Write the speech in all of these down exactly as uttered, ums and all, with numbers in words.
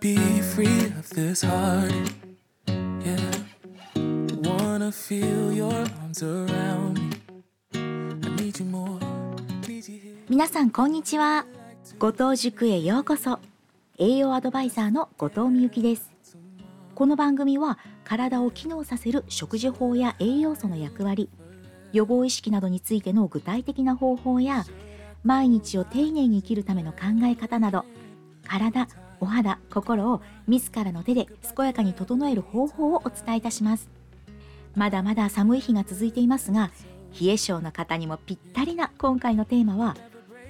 be free of this heart. Yeah, wanna feel your arms around me. I need you more. Need you here. 皆さんこんにちは。後藤塾へようこそ。栄養アドバイザーの後藤美由紀です。この番組は体を機能させる食事法や栄養素の役割、予防意識などについての具体的な方法や、毎日を丁寧に生きるための考え方など、体、お肌、心を自らの手で健やかに整える方法をお伝えいたします。まだまだ寒い日が続いていますが、冷え性の方にもぴったりな今回のテーマは、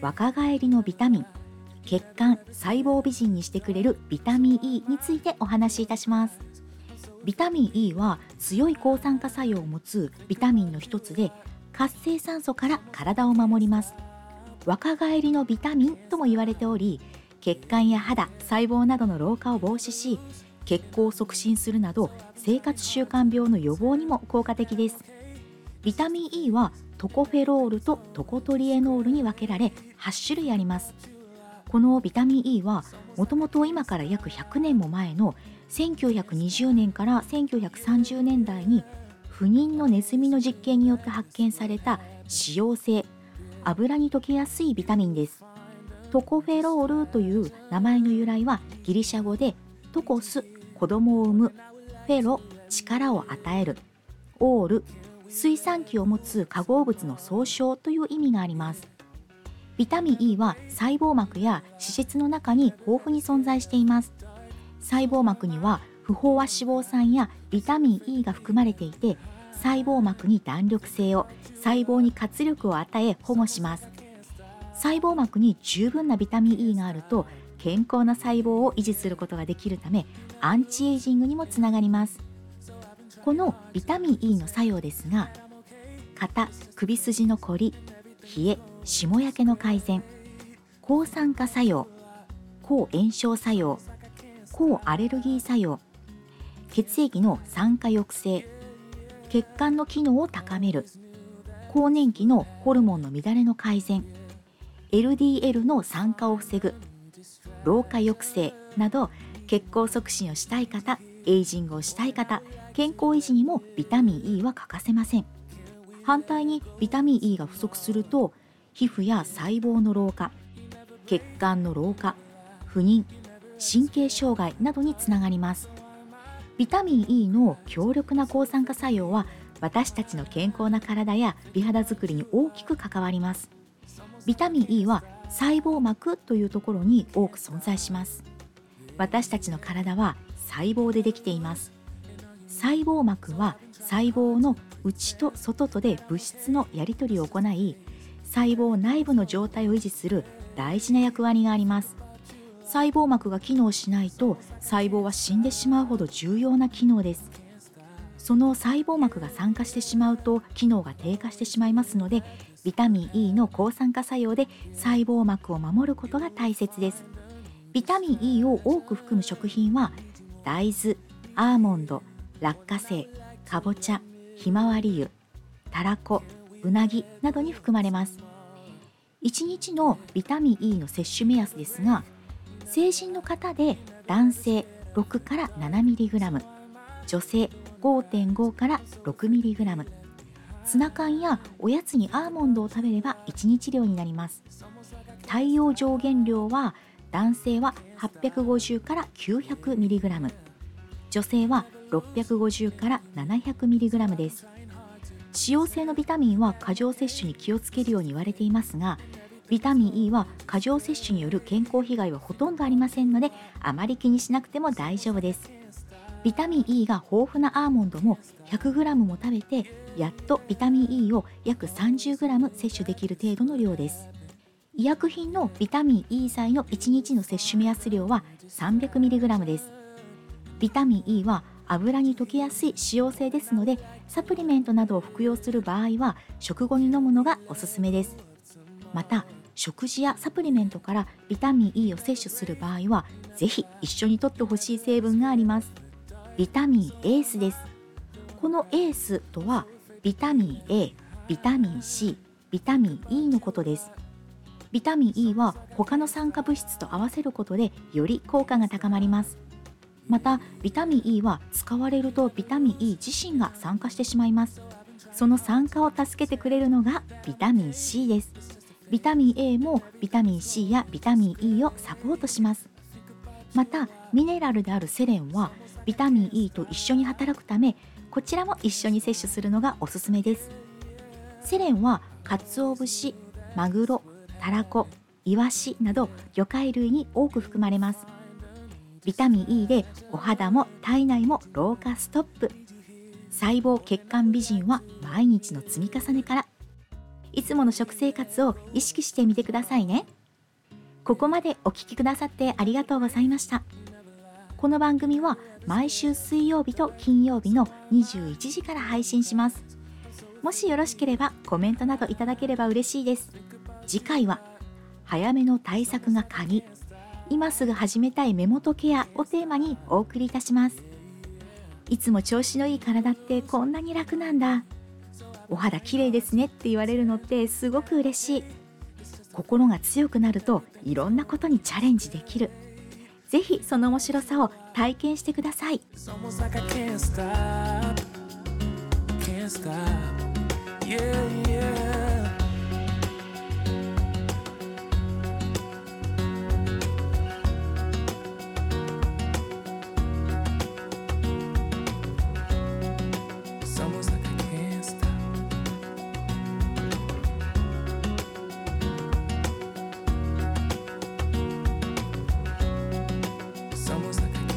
若返りのビタミン、血管、細胞美人にしてくれるビタミン E についてお話しいたします。ビタミン E は強い抗酸化作用を持つビタミンの一つで、活性酸素から体を守ります。若返りのビタミンとも言われており、血管や肌、細胞などの老化を防止し、血行を促進するなど生活習慣病の予防にも効果的です。ビタミン E はトコフェロールとトコトリエノールに分けられはち種類あります。このビタミン E はもともと今から約ひゃくねんも前のせんきゅうひゃくにじゅうねんからせんきゅうひゃくさんじゅうねんだいに不妊のネズミの実験によって発見された脂溶性、油に溶けやすいビタミンです。トコフェロールという名前の由来はギリシャ語でトコス、子供を産む、フェロ、力を与える、オール、水産機を持つ化合物の総称という意味があります。ビタミン E は細胞膜や脂質の中に豊富に存在しています。細胞膜には不飽和脂肪酸やビタミン E が含まれていて、細胞膜に弾力性を、細胞に活力を与え保護します。細胞膜に十分なビタミン E があると、健康な細胞を維持することができるため、アンチエイジングにもつながります。このビタミン E の作用ですが、肩、首筋のこり、冷え、霜焼けの改善、抗酸化作用、抗炎症作用、抗アレルギー作用、血液の酸化抑制、血管の機能を高める、更年期のホルモンの乱れの改善、エルディーエル の酸化を防ぐ、老化抑制など、血行促進をしたい方、エイジングをしたい方、健康維持にもビタミン E は欠かせません。反対にビタミン E が不足すると、皮膚や細胞の老化、血管の老化、不妊、神経障害などにつながります。ビタミン E の強力な抗酸化作用は、私たちの健康な体や美肌づくりに大きく関わります。ビタミン E は細胞膜というところに多く存在します。私たちの体は細胞でできています。細胞膜は細胞の内と外とで物質のやり取りを行い、細胞内部の状態を維持する大事な役割があります。細胞膜が機能しないと細胞は死んでしまうほど重要な機能です。その細胞膜が酸化してしまうと機能が低下してしまいますので、ビタミン E の抗酸化作用で細胞膜を守ることが大切です。ビタミン E を多く含む食品は大豆、アーモンド、落花生、かぼちゃ、ひまわり油、たらこ、うなぎなどに含まれます。いちにちのビタミン E の摂取目安ですが、成人の方で男性ろくから ななミリグラム、女性 ごてんご から ろくミリグラム、ツナ缶やおやつにアーモンドを食べればいちにちりょうになります。対応上限量は男性ははっぴゃくごじゅうから きゅうひゃくミリグラム、女性はろっぴゃくごじゅうから ななひゃくミリグラム です。脂溶性のビタミンは過剰摂取に気をつけるように言われていますが、ビタミン E は過剰摂取による健康被害はほとんどありませんので、あまり気にしなくても大丈夫です。ビタミン E が豊富なアーモンドも ひゃくグラム も食べて、やっとビタミン E を約 さんじゅうグラム 摂取できる程度の量です。医薬品のビタミン E 剤のいちにちの摂取目安量は さんびゃくミリグラム です。ビタミン E は油に溶けやすい脂溶性ですので、サプリメントなどを服用する場合は食後に飲むのがおすすめです。また、食事やサプリメントからビタミン E を摂取する場合は、ぜひ一緒に摂ってほしい成分があります。ビタミン エース です。この エース とはビタミン A、ビタミン C、ビタミン E のことです。ビタミン E は他の酸化物質と合わせることでより効果が高まります。またビタミン E は使われるとビタミン E 自身が酸化してしまいます。その酸化を助けてくれるのがビタミン C です。ビタミン A もビタミン C やビタミン E をサポートします。またミネラルであるセレンはビタミン E と一緒に働くため、こちらも一緒に摂取するのがおすすめです。セレンは鰹節、マグロ、タラコ、イワシなど魚介類に多く含まれます。ビタミン E でお肌も体内も老化ストップ。細胞血管美人は毎日の積み重ねから。いつもの食生活を意識してみてくださいね。ここまでお聞きくださってありがとうございました。この番組は毎週水曜日と金曜日のにじゅういちじから配信します。もしよろしければコメントなどいただければ嬉しいです。次回は早めの対策が鍵、今すぐ始めたい目元ケアをテーマにお送りいたします。いつも調子のいい体ってこんなに楽なんだ、お肌綺麗ですねって言われるのってすごく嬉しい。心が強くなるといろんなことにチャレンジできる。ぜひその面白さを体験してください。